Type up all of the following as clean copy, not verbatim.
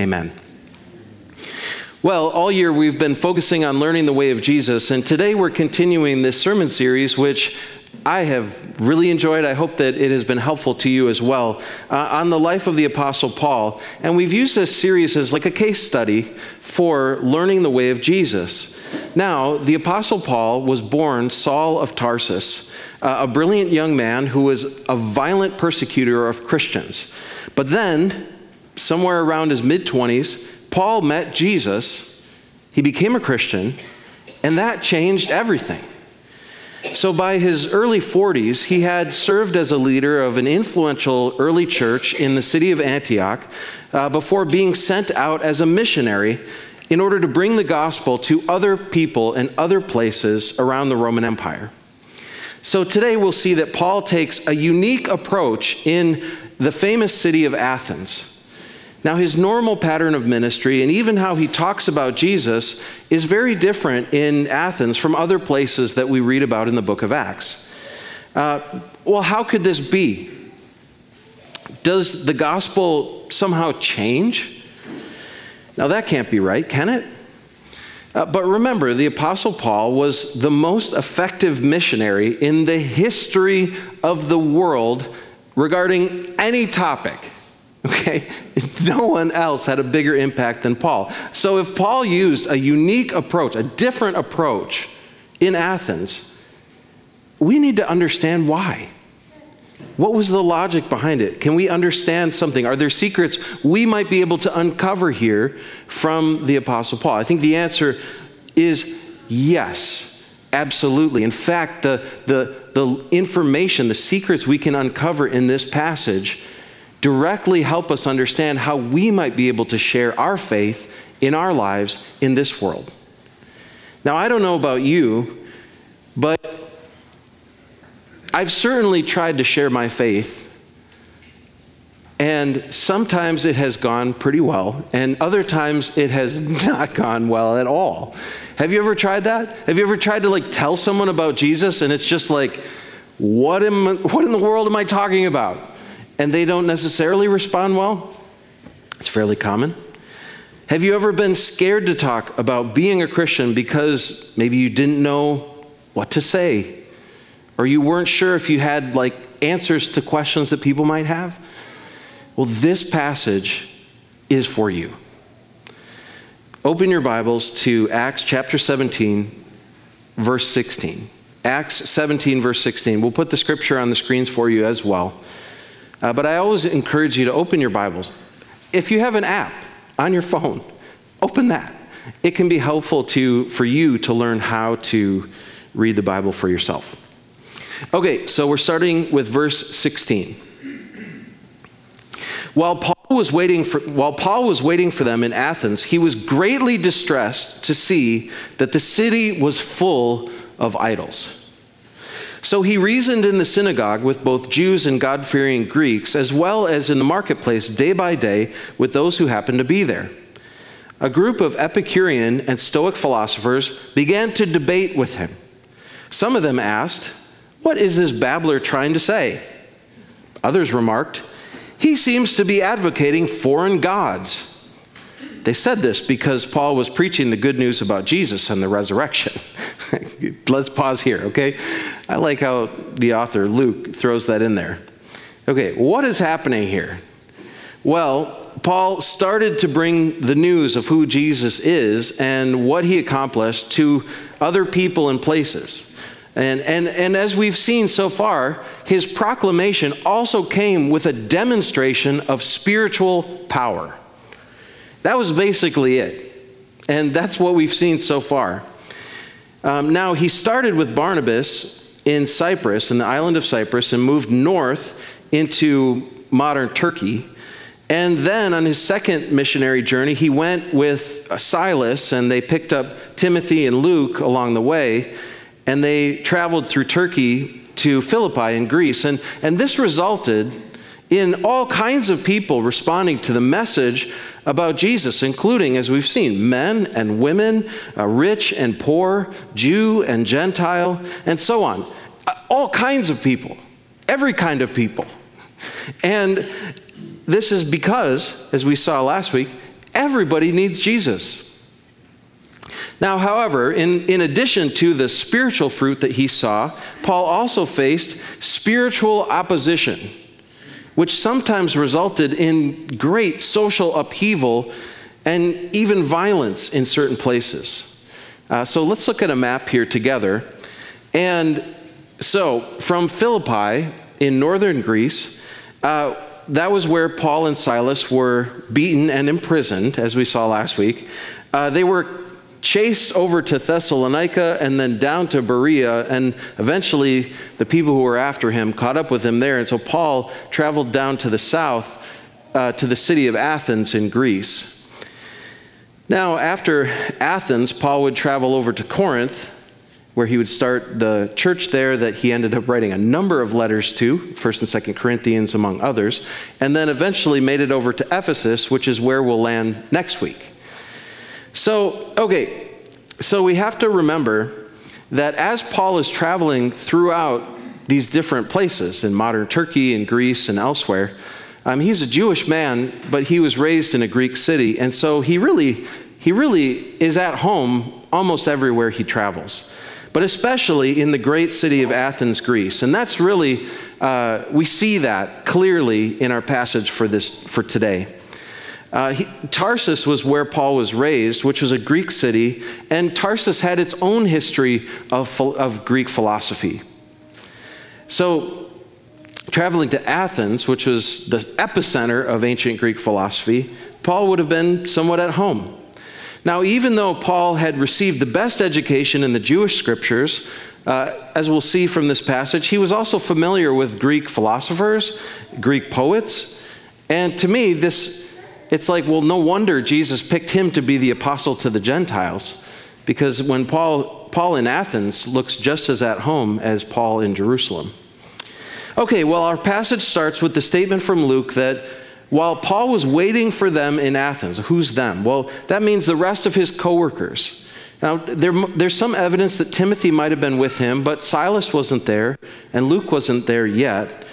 Amen. Well, all year we've been focusing on learning the way of Jesus, and today we're continuing this sermon series, which I have really enjoyed. I hope that it has been helpful to you as well, on the life of the Apostle Paul. And we've used this series as like a case study for learning the way of Jesus. Now, the Apostle Paul was born Saul of Tarsus, a brilliant young man who was a violent persecutor of Christians. But then, somewhere around his mid-20s, Paul met Jesus, he became a Christian, and that changed everything. So by his early 40s, he had served as a leader of an influential early church in the city of Antioch before being sent out as a missionary in order to bring the gospel to other people and other places around the Roman Empire. So today we'll see that Paul takes a unique approach in the famous city of Athens. Now, his normal pattern of ministry and even how he talks about Jesus is very different in Athens from other places that we read about in the book of Acts. Well, how could this be? Does the gospel somehow change? Now, that can't be right, can it? But remember, the Apostle Paul was the most effective missionary in the history of the world regarding any topic. Okay, no one else had a bigger impact than Paul. So if Paul used a unique approach, a different approach in Athens, we need to understand why. What was the logic behind it? Can we understand something? Are there secrets we might be able to uncover here from the Apostle Paul? I think the answer is yes, absolutely. In fact, the information, the secrets we can uncover in this passage directly help us understand how we might be able to share our faith in our lives in this world. Now, I don't know about you, but I've certainly tried to share my faith, and sometimes it has gone pretty well, and other times it has not gone well at all. Have you ever tried that? Have you ever tried to like tell someone about Jesus, and it's just like, what in the world am I talking about? And they don't necessarily respond well. It's fairly common. Have you ever been scared to talk about being a Christian because maybe you didn't know what to say, or you weren't sure if you had like answers to questions that people might have? Well, this passage is for you. Open your Bibles to Acts chapter 17, verse 16. Acts 17, verse 16. We'll put the scripture on the screens for you as well. But I always encourage you to open your Bibles. If you have an app on your phone, open that. It can be helpful for you to learn how to read the Bible for yourself. Okay, so we're starting with verse 16. While Paul was waiting for them in Athens, he was greatly distressed to see that the city was full of idols. So he reasoned in the synagogue with both Jews and God-fearing Greeks, as well as in the marketplace day by day with those who happened to be there. A group of Epicurean and Stoic philosophers began to debate with him. Some of them asked, "What is this babbler trying to say?" Others remarked, "He seems to be advocating foreign gods." They said this because Paul was preaching the good news about Jesus and the resurrection. Let's pause here, okay? I like how the author, Luke, throws that in there. Okay, what is happening here? Well, Paul started to bring the news of who Jesus is and what he accomplished to other people and places. And as we've seen so far, his proclamation also came with a demonstration of spiritual power. That was basically it, and that's what we've seen so far. Now, he started with Barnabas in Cyprus, in the island of Cyprus, and moved north into modern Turkey. And then on his second missionary journey, he went with Silas, and they picked up Timothy and Luke along the way, and they traveled through Turkey to Philippi in Greece. And this resulted in all kinds of people responding to the message about Jesus, including, as we've seen, men and women, rich and poor, Jew and Gentile, and so on. All kinds of people, every kind of people. And this is because, as we saw last week, Everybody needs Jesus. Now, however, in addition to the spiritual fruit that he saw, Paul also faced spiritual opposition, which sometimes resulted in great social upheaval and even violence in certain places. So let's look at a map here together. And so from Philippi in northern Greece, that was where Paul and Silas were beaten and imprisoned, as we saw last week. They were chased over to Thessalonica and then down to Berea, and eventually the people who were after him caught up with him there. And so Paul traveled down to the south, to the city of Athens in Greece. Now, after Athens, Paul would travel over to Corinth, where he would start the church there that he ended up writing a number of letters to, 1st and 2nd Corinthians among others, and then eventually made it over to Ephesus, which is where we'll land next week. So we have to remember that as Paul is traveling throughout these different places in modern Turkey and Greece and elsewhere, he's a Jewish man, but he was raised in a Greek city, and so he really is at home almost everywhere he travels, but especially in the great city of Athens, Greece. And that's really, we see that clearly in our passage for today. Tarsus was where Paul was raised, which was a Greek city, and Tarsus had its own history of Greek philosophy. So traveling to Athens, which was the epicenter of ancient Greek philosophy, Paul would have been somewhat at home. Now, even though Paul had received the best education in the Jewish scriptures, as we'll see from this passage, he was also familiar with Greek philosophers, Greek poets. And to me, it's like, well, no wonder Jesus picked him to be the apostle to the Gentiles, because when Paul in Athens looks just as at home as Paul in Jerusalem. Okay, well, our passage starts with the statement from Luke that while Paul was waiting for them in Athens, who's them? Well, that means the rest of his co-workers. Now, there's some evidence that Timothy might have been with him, but Silas wasn't there, and Luke wasn't there yet,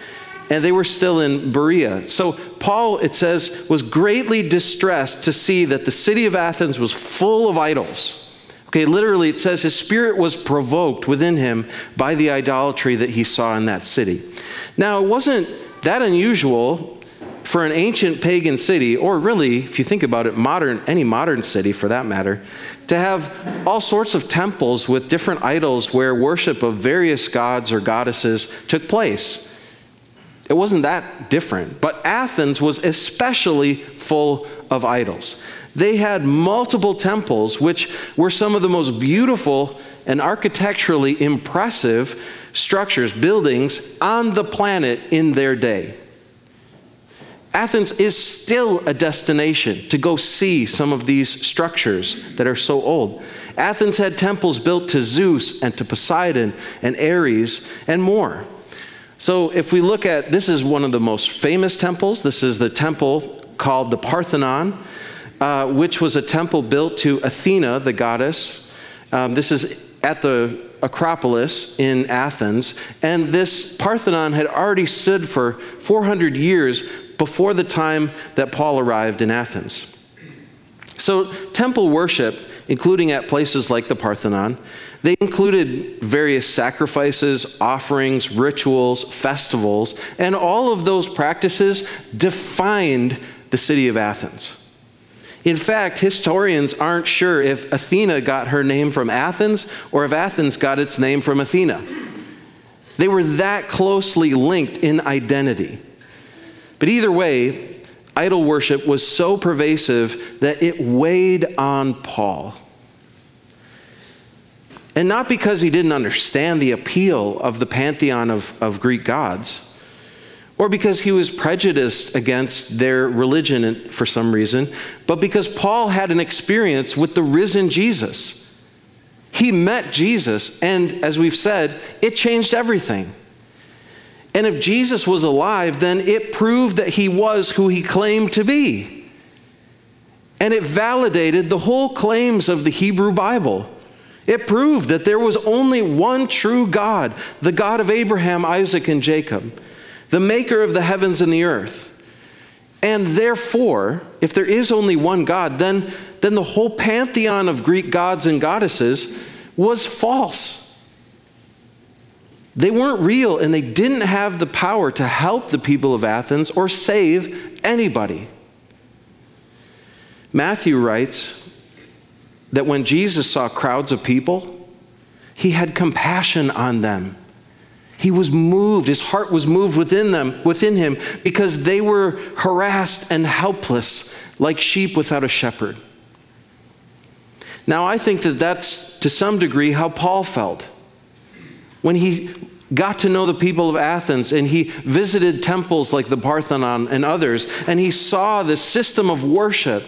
and they were still in Berea. So Paul, it says, was greatly distressed to see that the city of Athens was full of idols. Okay, literally it says his spirit was provoked within him by the idolatry that he saw in that city. Now, it wasn't that unusual for an ancient pagan city, or really, if you think about it, any modern city for that matter, to have all sorts of temples with different idols where worship of various gods or goddesses took place. It wasn't that different, but Athens was especially full of idols. They had multiple temples, which were some of the most beautiful and architecturally impressive structures, buildings on the planet in their day. Athens is still a destination to go see some of these structures that are so old. Athens had temples built to Zeus and to Poseidon and Ares and more. So if we look at, this is one of the most famous temples. This is the temple called the Parthenon, which was a temple built to Athena, the goddess. This is at the Acropolis in Athens. And this Parthenon had already stood for 400 years before the time that Paul arrived in Athens. So temple worship, including at places like the Parthenon, they included various sacrifices, offerings, rituals, festivals, and all of those practices defined the city of Athens. In fact, historians aren't sure if Athena got her name from Athens or if Athens got its name from Athena. They were that closely linked in identity. But either way, idol worship was so pervasive that it weighed on Paul. And not because he didn't understand the appeal of the pantheon of Greek gods, or because he was prejudiced against their religion for some reason, but because Paul had an experience with the risen Jesus. He met Jesus, and as we've said, it changed everything. And if Jesus was alive, then it proved that he was who he claimed to be. And it validated the whole claims of the Hebrew Bible. It proved that there was only one true God, the God of Abraham, Isaac, and Jacob, the maker of the heavens and the earth. And therefore, if there is only one God, then the whole pantheon of Greek gods and goddesses was false. They weren't real, and they didn't have the power to help the people of Athens or save anybody. Matthew writes that when Jesus saw crowds of people, he had compassion on them. He was moved. His heart was moved within him, because they were harassed and helpless like sheep without a shepherd. Now, I think that that's, to some degree, how Paul felt. When he got to know the people of Athens and he visited temples like the Parthenon and others, and he saw this system of worship,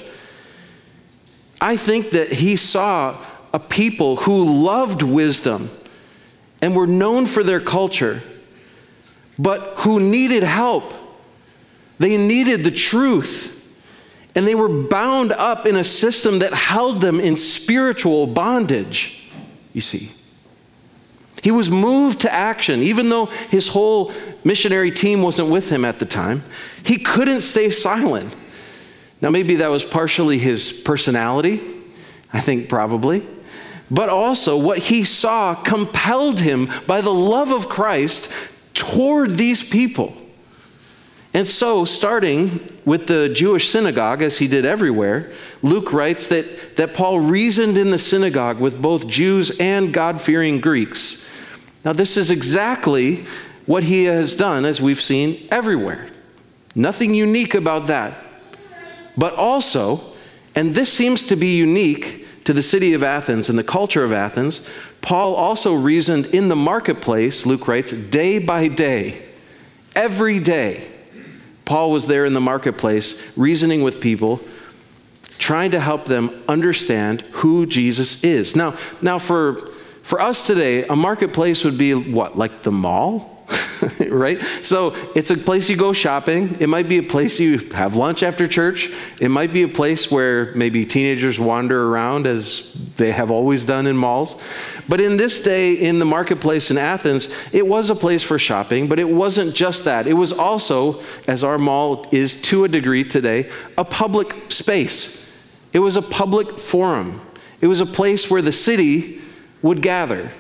I think that he saw a people who loved wisdom and were known for their culture, but who needed help. They needed the truth, and they were bound up in a system that held them in spiritual bondage, you see. He was moved to action, even though his whole missionary team wasn't with him at the time. He couldn't stay silent. Now, maybe that was partially his personality, I think probably, but also what he saw compelled him by the love of Christ toward these people. And so, starting with the Jewish synagogue, as he did everywhere, Luke writes that Paul reasoned in the synagogue with both Jews and God-fearing Greeks. Now, this is exactly what he has done, as we've seen, everywhere. Nothing unique about that. But also, and this seems to be unique to the city of Athens and the culture of Athens, Paul also reasoned in the marketplace, Luke writes, day by day, every day. Paul was there in the marketplace, reasoning with people, trying to help them understand who Jesus is. Now for us today, a marketplace would be what, like the mall? Right? So it's a place you go shopping. It might be a place you have lunch after church. It might be a place where maybe teenagers wander around, as they have always done in malls. But in this day, in the marketplace in Athens, it was a place for shopping, but it wasn't just that. It was also, as our mall is to a degree today, a public space. It was a public forum. It was a place where the city would gather.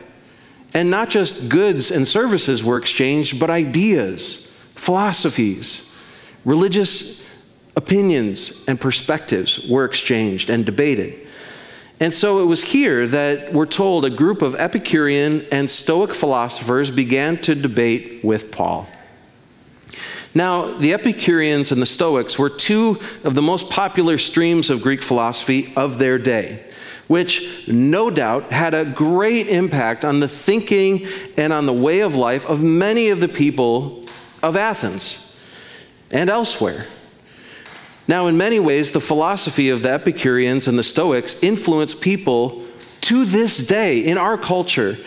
And not just goods and services were exchanged, but ideas, philosophies, religious opinions and perspectives were exchanged and debated. And so it was here that, we're told, a group of Epicurean and Stoic philosophers began to debate with Paul. Now, the Epicureans and the Stoics were two of the most popular streams of Greek philosophy of their day, which no doubt had a great impact on the thinking and on the way of life of many of the people of Athens and elsewhere. Now, in many ways, the philosophy of the Epicureans and the Stoics influenced people to this day in our culture,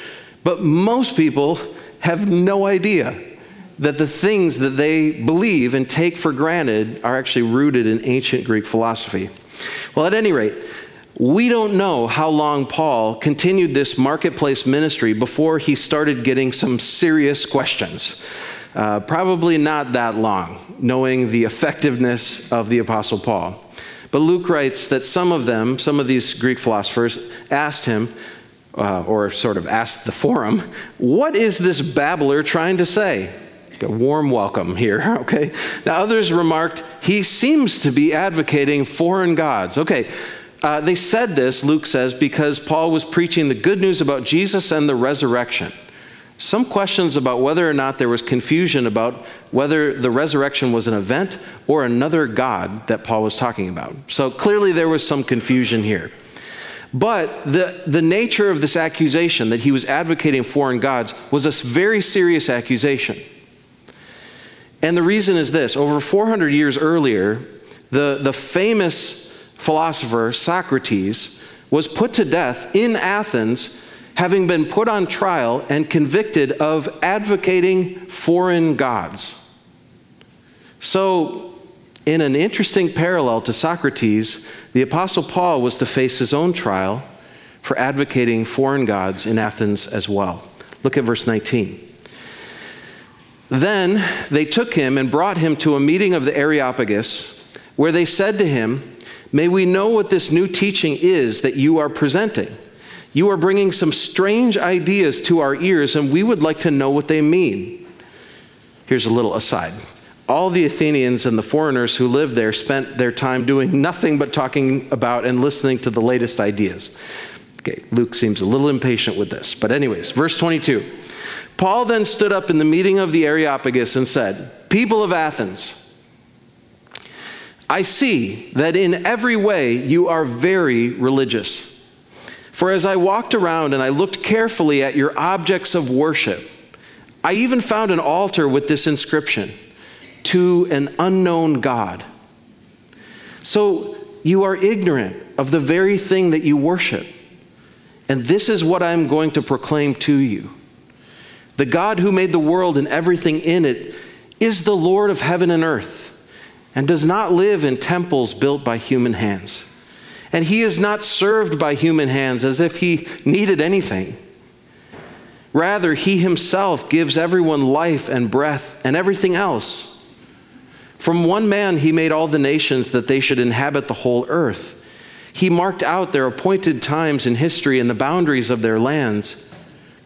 but most people have no idea that the things that they believe and take for granted are actually rooted in ancient Greek philosophy. Well, at any rate, we don't know how long Paul continued this marketplace ministry before he started getting some serious questions. Probably not that long, knowing the effectiveness of the Apostle Paul. But Luke writes that some of these Greek philosophers asked him, or sort of asked the forum, what is this babbler trying to say? A warm welcome here, okay? Now, others remarked, he seems to be advocating foreign gods. Okay. They said this, Luke says, because Paul was preaching the good news about Jesus and the resurrection. Some questions about whether or not there was confusion about whether the resurrection was an event or another God that Paul was talking about. So clearly there was some confusion here. But the nature of this accusation that he was advocating foreign gods was a very serious accusation. And the reason is this. Over 400 years earlier, the famous philosopher Socrates was put to death in Athens, having been put on trial and convicted of advocating foreign gods. So, in an interesting parallel to Socrates, the Apostle Paul was to face his own trial for advocating foreign gods in Athens as well. Look at verse 19. Then they took him and brought him to a meeting of the Areopagus, where they said to him, "May we know what this new teaching is that you are presenting. You are bringing some strange ideas to our ears, and we would like to know what they mean." Here's a little aside. All the Athenians and the foreigners who lived there spent their time doing nothing but talking about and listening to the latest ideas. Okay, Luke seems a little impatient with this. But anyways, verse 22. Paul then stood up in the meeting of the Areopagus and said, "People of Athens, I see that in every way you are very religious. For as I walked around and I looked carefully at your objects of worship, I even found an altar with this inscription: to an unknown God. So you are ignorant of the very thing that you worship. And this is what I'm going to proclaim to you. The God who made the world and everything in it is the Lord of heaven and earth, and does not live in temples built by human hands. And he is not served by human hands as if he needed anything. Rather, he himself gives everyone life and breath and everything else. From one man he made all the nations that they should inhabit the whole earth. He marked out their appointed times in history and the boundaries of their lands.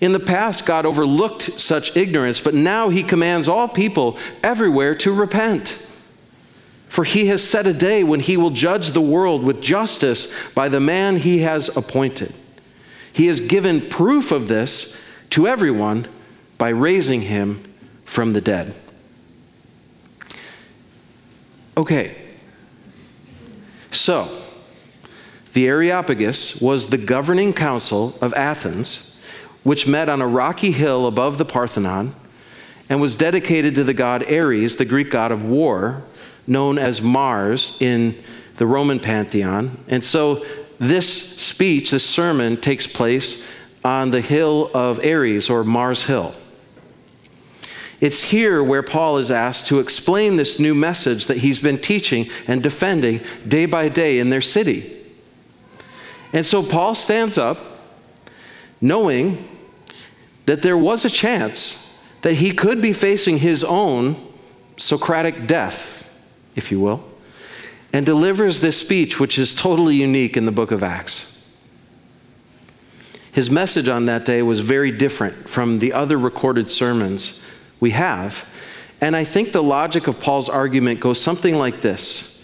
In the past, God overlooked such ignorance, but now he commands all people everywhere to repent. For he has set a day when he will judge the world with justice by the man he has appointed. He has given proof of this to everyone by raising him from the dead." Okay. So, the Areopagus was the governing council of Athens, which met on a rocky hill above the Parthenon and was dedicated to the god Ares, the Greek god of war, known as Mars in the Roman pantheon. And so this speech, this sermon, takes place on the hill of Ares, or Mars Hill. It's here where Paul is asked to explain this new message that he's been teaching and defending day by day in their city. And so Paul stands up, knowing that there was a chance that he could be facing his own Socratic death, if you will, and delivers this speech, which is totally unique in the book of Acts. His message on that day was very different from the other recorded sermons we have, and I think the logic of Paul's argument goes something like this.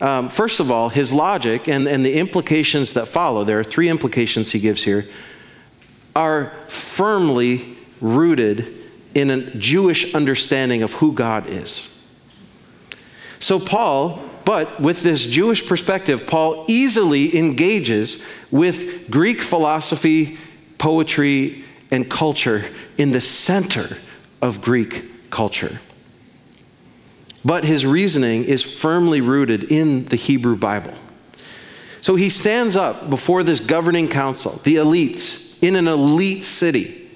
First of all, his logic and the implications that follow, there are three implications he gives here, are firmly rooted in a Jewish understanding of who God is. So Paul, but with this Jewish perspective, Paul easily engages with Greek philosophy, poetry, and culture in the center of Greek culture. But his reasoning is firmly rooted in the Hebrew Bible. So he stands up before this governing council, the elites, in an elite city.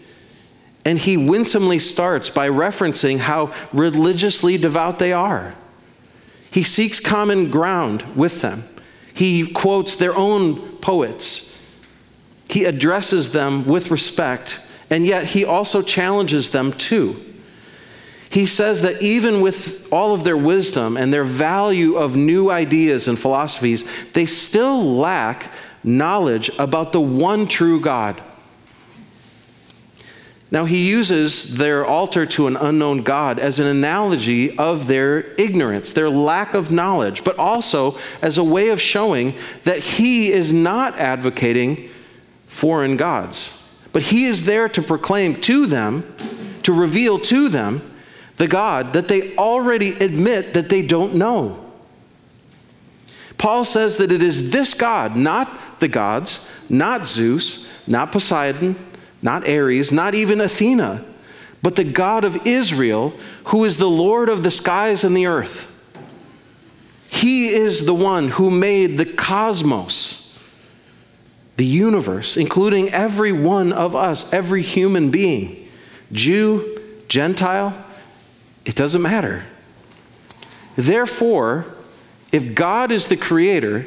And he winsomely starts by referencing how religiously devout they are. He seeks common ground with them. He quotes their own poets. He addresses them with respect, and yet he also challenges them too. He says that even with all of their wisdom and their value of new ideas and philosophies, they still lack knowledge about the one true God. Now, he uses their altar to an unknown God as an analogy of their ignorance, their lack of knowledge, but also as a way of showing that he is not advocating foreign gods. But he is there to proclaim to them, to reveal to them, the God that they already admit that they don't know. Paul says that it is this God, not the gods, not Zeus, not Poseidon, not Ares, not even Athena, but the God of Israel, who is the Lord of the skies and the earth. He is the one who made the cosmos, the universe, including every one of us, every human being, Jew, Gentile, it doesn't matter. Therefore, if God is the creator,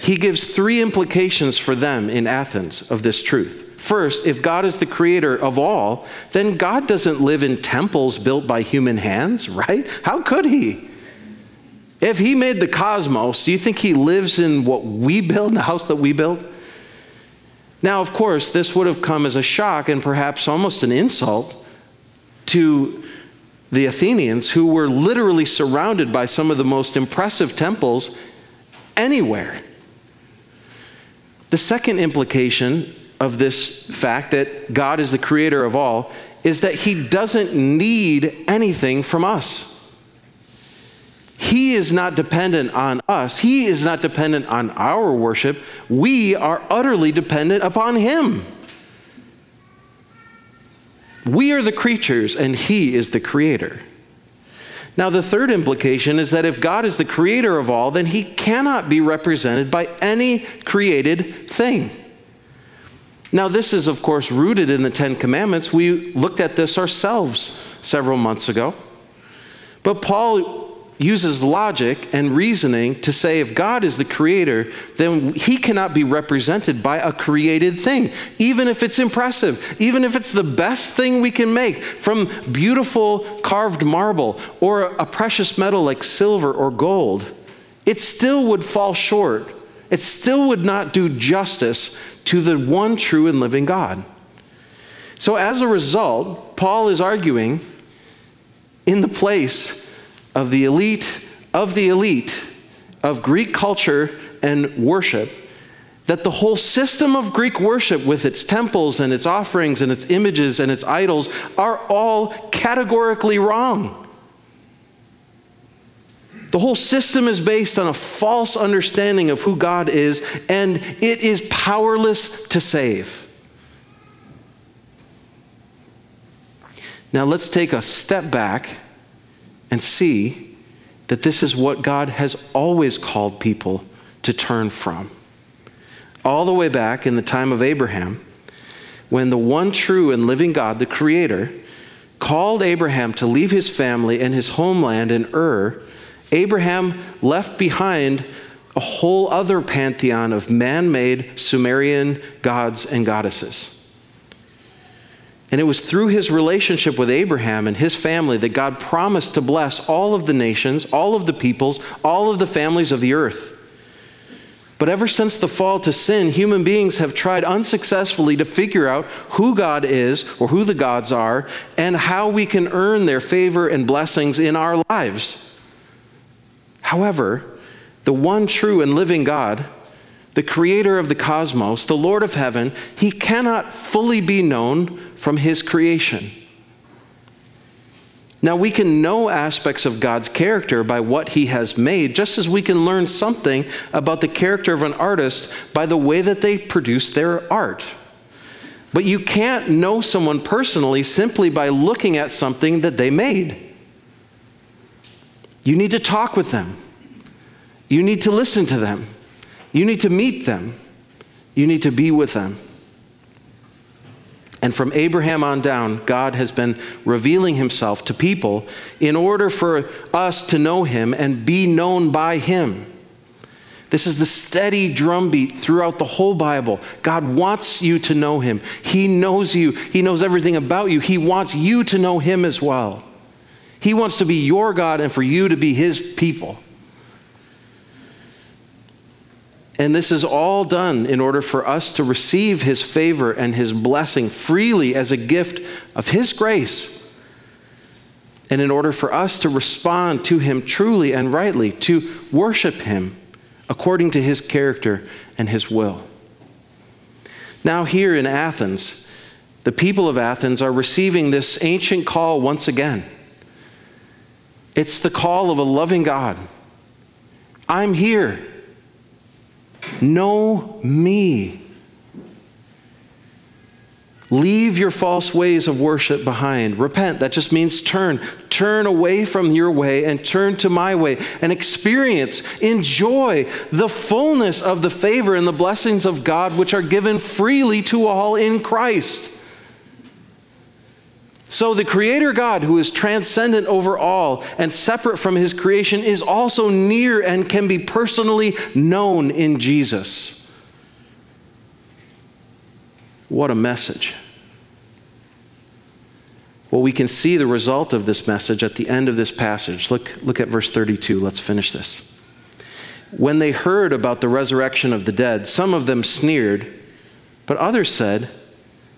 he gives three implications for them in Athens of this truth. First, if God is the creator of all, then God doesn't live in temples built by human hands, right? How could he? If he made the cosmos, do you think he lives in what we build, the house that we build? Now, of course, this would have come as a shock and perhaps almost an insult to the Athenians, who were literally surrounded by some of the most impressive temples anywhere. The second implication of this fact that God is the creator of all is that he doesn't need anything from us. He is not dependent on us. He is not dependent on our worship. We are utterly dependent upon him. We are the creatures, and he is the creator. Now, the third implication is that if God is the creator of all, then he cannot be represented by any created thing. Now, this is, of course, rooted in the Ten Commandments. We looked at this ourselves several months ago. But Paul uses logic and reasoning to say if God is the creator, then he cannot be represented by a created thing, even if it's impressive, even if it's the best thing we can make from beautiful carved marble or a precious metal like silver or gold. It still would fall short. It still would not do justice to the one true and living God. So as a result, Paul is arguing in the place of the elite, of Greek culture and worship, that the whole system of Greek worship with its temples and its offerings and its images and its idols are all categorically wrong. The whole system is based on a false understanding of who God is, and it is powerless to save. Now let's take a step back and see that this is what God has always called people to turn from. All the way back in the time of Abraham, when the one true and living God, the Creator, called Abraham to leave his family and his homeland in Ur, Abraham left behind a whole other pantheon of man-made Sumerian gods and goddesses. And it was through his relationship with Abraham and his family that God promised to bless all of the nations, all of the peoples, all of the families of the earth. But ever since the fall to sin, human beings have tried unsuccessfully to figure out who God is or who the gods are and how we can earn their favor and blessings in our lives. However, the one true and living God, the creator of the cosmos, the Lord of heaven, he cannot fully be known from his creation. Now, we can know aspects of God's character by what he has made, just as we can learn something about the character of an artist by the way that they produce their art. But you can't know someone personally simply by looking at something that they made. You need to talk with them. You need to listen to them. You need to meet them. You need to be with them. And from Abraham on down, God has been revealing himself to people in order for us to know him and be known by him. This is the steady drumbeat throughout the whole Bible. God wants you to know him. He knows you. He knows everything about you. He wants you to know him as well. He wants to be your God and for you to be his people. And this is all done in order for us to receive his favor and his blessing freely as a gift of his grace. And in order for us to respond to him truly and rightly, to worship him according to his character and his will. Now here in Athens, the people of Athens are receiving this ancient call once again. It's the call of a loving God. I'm here. Know me. Leave your false ways of worship behind. Repent, that just means turn. Turn away from your way and turn to my way and experience, enjoy the fullness of the favor and the blessings of God which are given freely to all in Christ. So the Creator God, who is transcendent over all and separate from his creation, is also near and can be personally known in Jesus. What a message. Well, we can see the result of this message at the end of this passage. Look at verse 32. Let's finish this. When they heard about the resurrection of the dead, some of them sneered, but others said,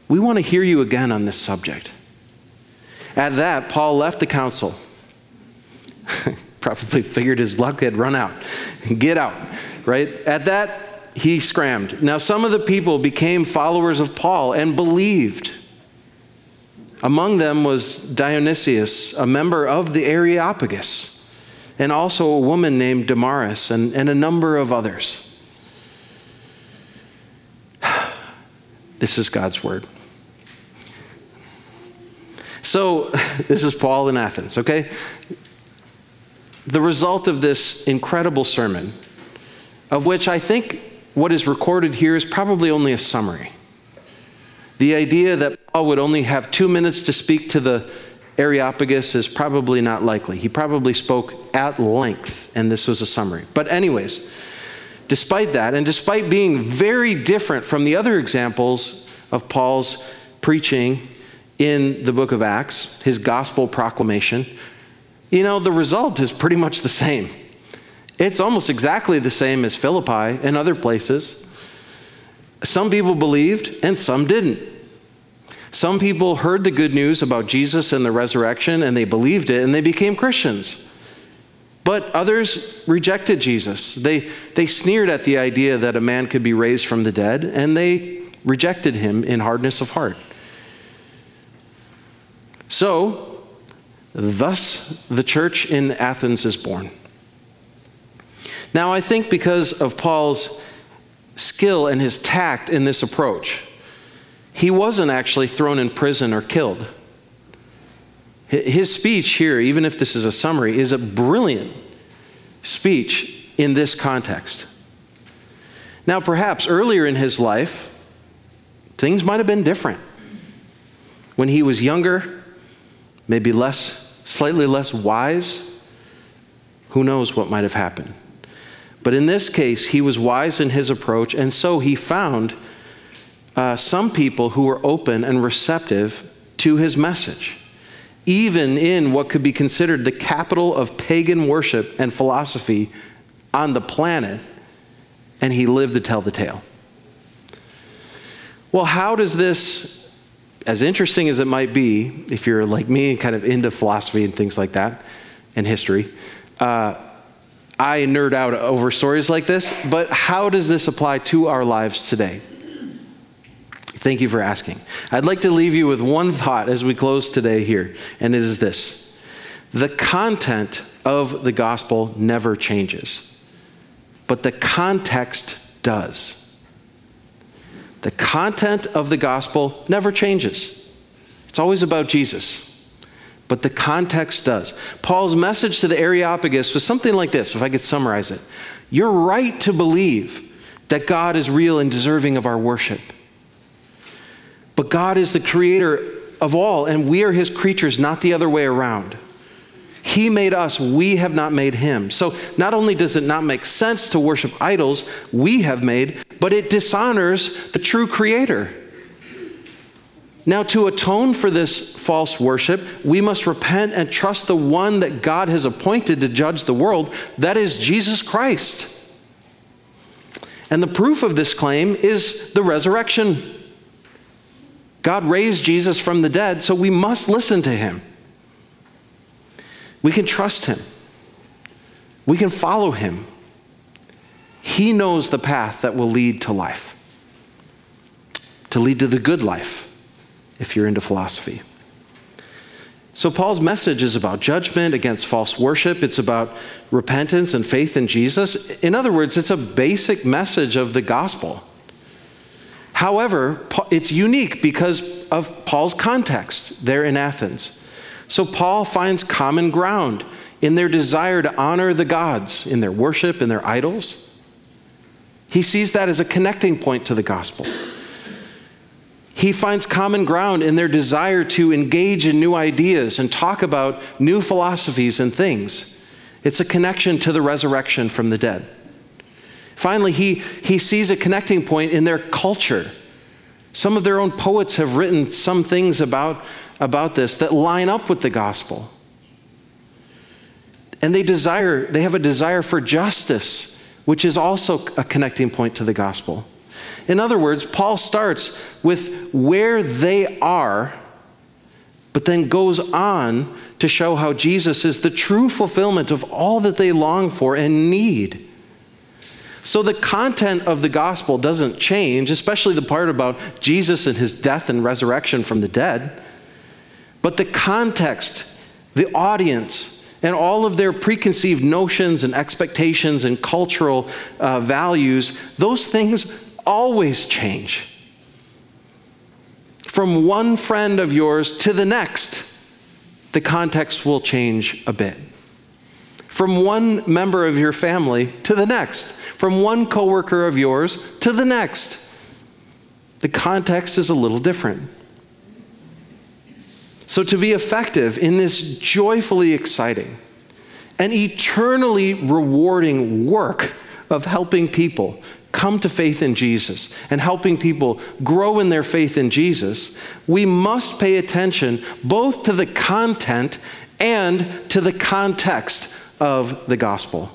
"We want to hear you again on this subject." At that, Paul left the council. Probably figured his luck had run out. Get out, right? At that, he scrammed. Now, some of the people became followers of Paul and believed. Among them was Dionysius, a member of the Areopagus, and also a woman named Damaris, and a number of others. This is God's word. So, this is Paul in Athens, okay? The result of this incredible sermon, of which I think what is recorded here is probably only a summary. The idea that Paul would only have 2 minutes to speak to the Areopagus is probably not likely. He probably spoke at length, and this was a summary. But anyways, despite that, and despite being very different from the other examples of Paul's preaching in the book of Acts, his gospel proclamation, you know, the result is pretty much the same. It's almost exactly the same as Philippi and other places. Some people believed and some didn't. Some people heard the good news about Jesus and the resurrection and they believed it and they became Christians. But others rejected Jesus. They sneered at the idea that a man could be raised from the dead, and they rejected him in hardness of heart. So, thus the church in Athens is born. Now, I think because of Paul's skill and his tact in this approach, he wasn't actually thrown in prison or killed. His speech here, even if this is a summary, is a brilliant speech in this context. Now, perhaps earlier in his life, things might have been different. When he was younger, maybe slightly less wise, who knows what might have happened. But in this case, he was wise in his approach, and so he found some people who were open and receptive to his message, even in what could be considered the capital of pagan worship and philosophy on the planet, and he lived to tell the tale. Well, how does this, as interesting as it might be, if you're like me and kind of into philosophy and things like that, and history, I nerd out over stories like this, but how does this apply to our lives today? Thank you for asking. I'd like to leave you with one thought as we close today here, and it is this. The content of the gospel never changes, but the context does. The content of the gospel never changes. It's always about Jesus. But the context does. Paul's message to the Areopagus was something like this, if I could summarize it. You're right to believe that God is real and deserving of our worship. But God is the creator of all, and we are his creatures, not the other way around. He made us, we have not made him. So not only does it not make sense to worship idols we have made, but it dishonors the true creator. Now, to atone for this false worship, we must repent and trust the one that God has appointed to judge the world, that is Jesus Christ. And the proof of this claim is the resurrection. God raised Jesus from the dead, so we must listen to him. We can trust him. We can follow him. He knows the path that will lead to life, to lead to the good life, if you're into philosophy. So Paul's message is about judgment against false worship. It's about repentance and faith in Jesus. In other words, it's a basic message of the gospel. However, it's unique because of Paul's context there in Athens. So Paul finds common ground in their desire to honor the gods, in their worship, in their idols. He sees that as a connecting point to the gospel. He finds common ground in their desire to engage in new ideas and talk about new philosophies and things. It's a connection to the resurrection from the dead. Finally, he sees a connecting point in their culture. Some of their own poets have written some things about this that line up with the gospel. And they have a desire for justice, which is also a connecting point to the gospel. In other words, Paul starts with where they are, but then goes on to show how Jesus is the true fulfillment of all that they long for and need. So the content of the gospel doesn't change, especially the part about Jesus and his death and resurrection from the dead. But the context, the audience, and all of their preconceived notions and expectations and cultural values, those things always change. From one friend of yours to the next, the context will change a bit. From one member of your family to the next, from one coworker of yours to the next, the context is a little different. So to be effective in this joyfully exciting and eternally rewarding work of helping people come to faith in Jesus and helping people grow in their faith in Jesus, we must pay attention both to the content and to the context of the gospel.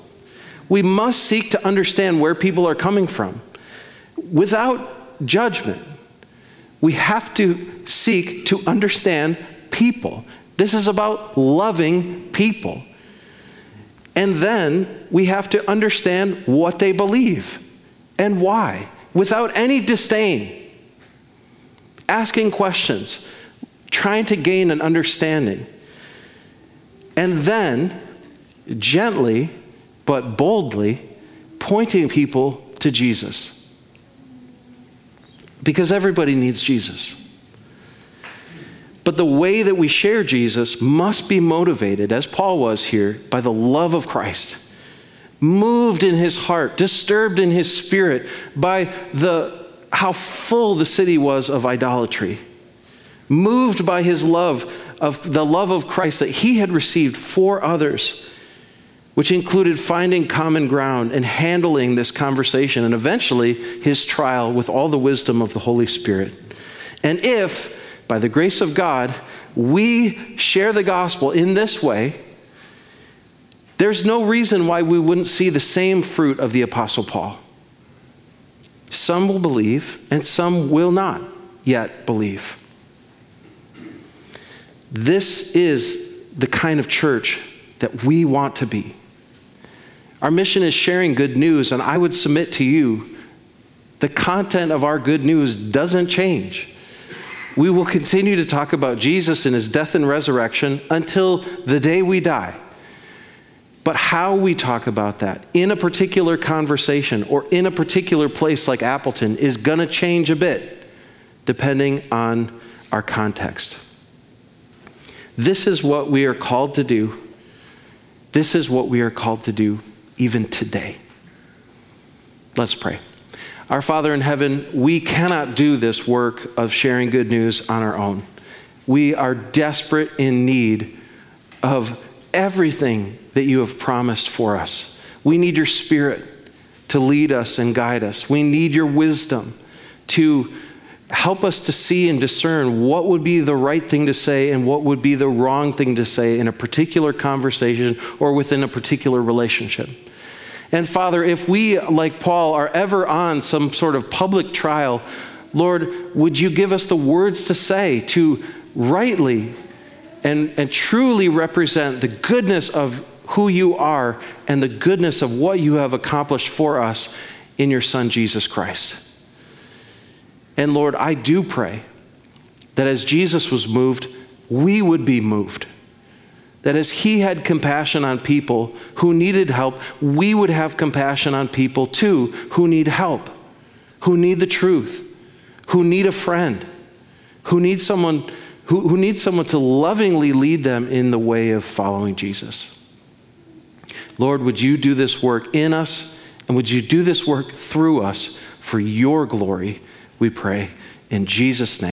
We must seek to understand where people are coming from without judgment. We have to seek to understand people. This is about loving people. And then we have to understand what they believe and why, without any disdain, asking questions, trying to gain an understanding. And then, gently but boldly, pointing people to Jesus. Because everybody needs Jesus. But the way that we share Jesus must be motivated, as Paul was here, by the love of Christ. Moved in his heart, disturbed in his spirit by how full the city was of idolatry. Moved by his love of the love of Christ that he had received for others, which included finding common ground and handling this conversation and eventually his trial with all the wisdom of the Holy Spirit. And if, by the grace of God, we share the gospel in this way, there's no reason why we wouldn't see the same fruit of the Apostle Paul. Some will believe, and some will not yet believe. This is the kind of church that we want to be. Our mission is sharing good news, and I would submit to you, the content of our good news doesn't change. We will continue to talk about Jesus and his death and resurrection until the day we die. But how we talk about that in a particular conversation or in a particular place like Appleton is going to change a bit depending on our context. This is what we are called to do. This is what we are called to do even today. Let's pray. Our Father in heaven, we cannot do this work of sharing good news on our own. We are desperate in need of everything that you have promised for us. We need your Spirit to lead us and guide us. We need your wisdom to help us to see and discern what would be the right thing to say and what would be the wrong thing to say in a particular conversation or within a particular relationship. And Father, if we, like Paul, are ever on some sort of public trial, Lord, would you give us the words to say to rightly and truly represent the goodness of who you are and the goodness of what you have accomplished for us in your Son, Jesus Christ. And Lord, I do pray that as Jesus was moved, we would be moved. That as he had compassion on people who needed help, we would have compassion on people too who need help, who need the truth, who need a friend, who need someone to lovingly lead them in the way of following Jesus. Lord, would you do this work in us, and would you do this work through us for your glory, we pray in Jesus' name.